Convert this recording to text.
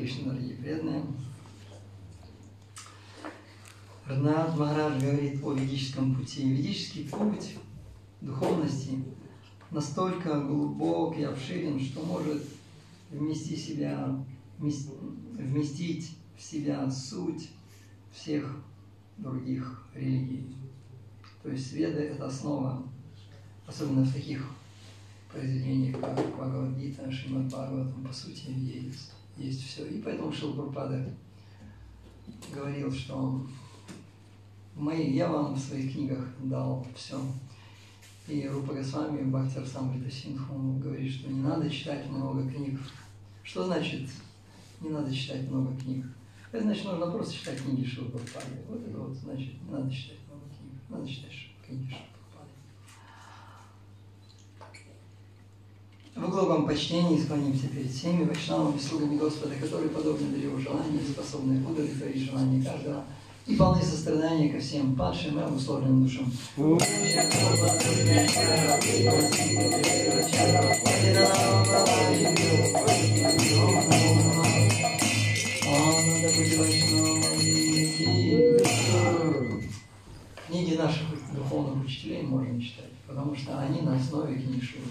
Кришна, дорогие преданные. Радханатх Махарадж говорит о ведическом пути. Ведический путь духовности настолько глубок и обширен, что может вместить в себя суть всех других религий. То есть веды – это основа, особенно в таких произведениях, как Бхагавад-гита, Шримад-Бхагаватам, по сути, есть все. И поэтому Шрила Прабхупада говорил, что я вам в своих книгах дал все. И Рупагасвами, Бхакти Расамрита Синдху говорит, что не надо читать много книг. Что значит не надо читать много книг? Это значит, нужно просто читать книги Шрила Прабхупады. Вот это вот значит, не надо читать много книг. Надо читать книги Шрила Прабхупады. В глубоком почтении склонимся перед всеми вайшнавами, слугами Господа, которые, подобны древу желания, способны удовлетворить желание каждого и полны сострадания ко всем падшим и обусловленным душам. Книги наших духовных учителей можно читать, потому что они на основе книг Шрила.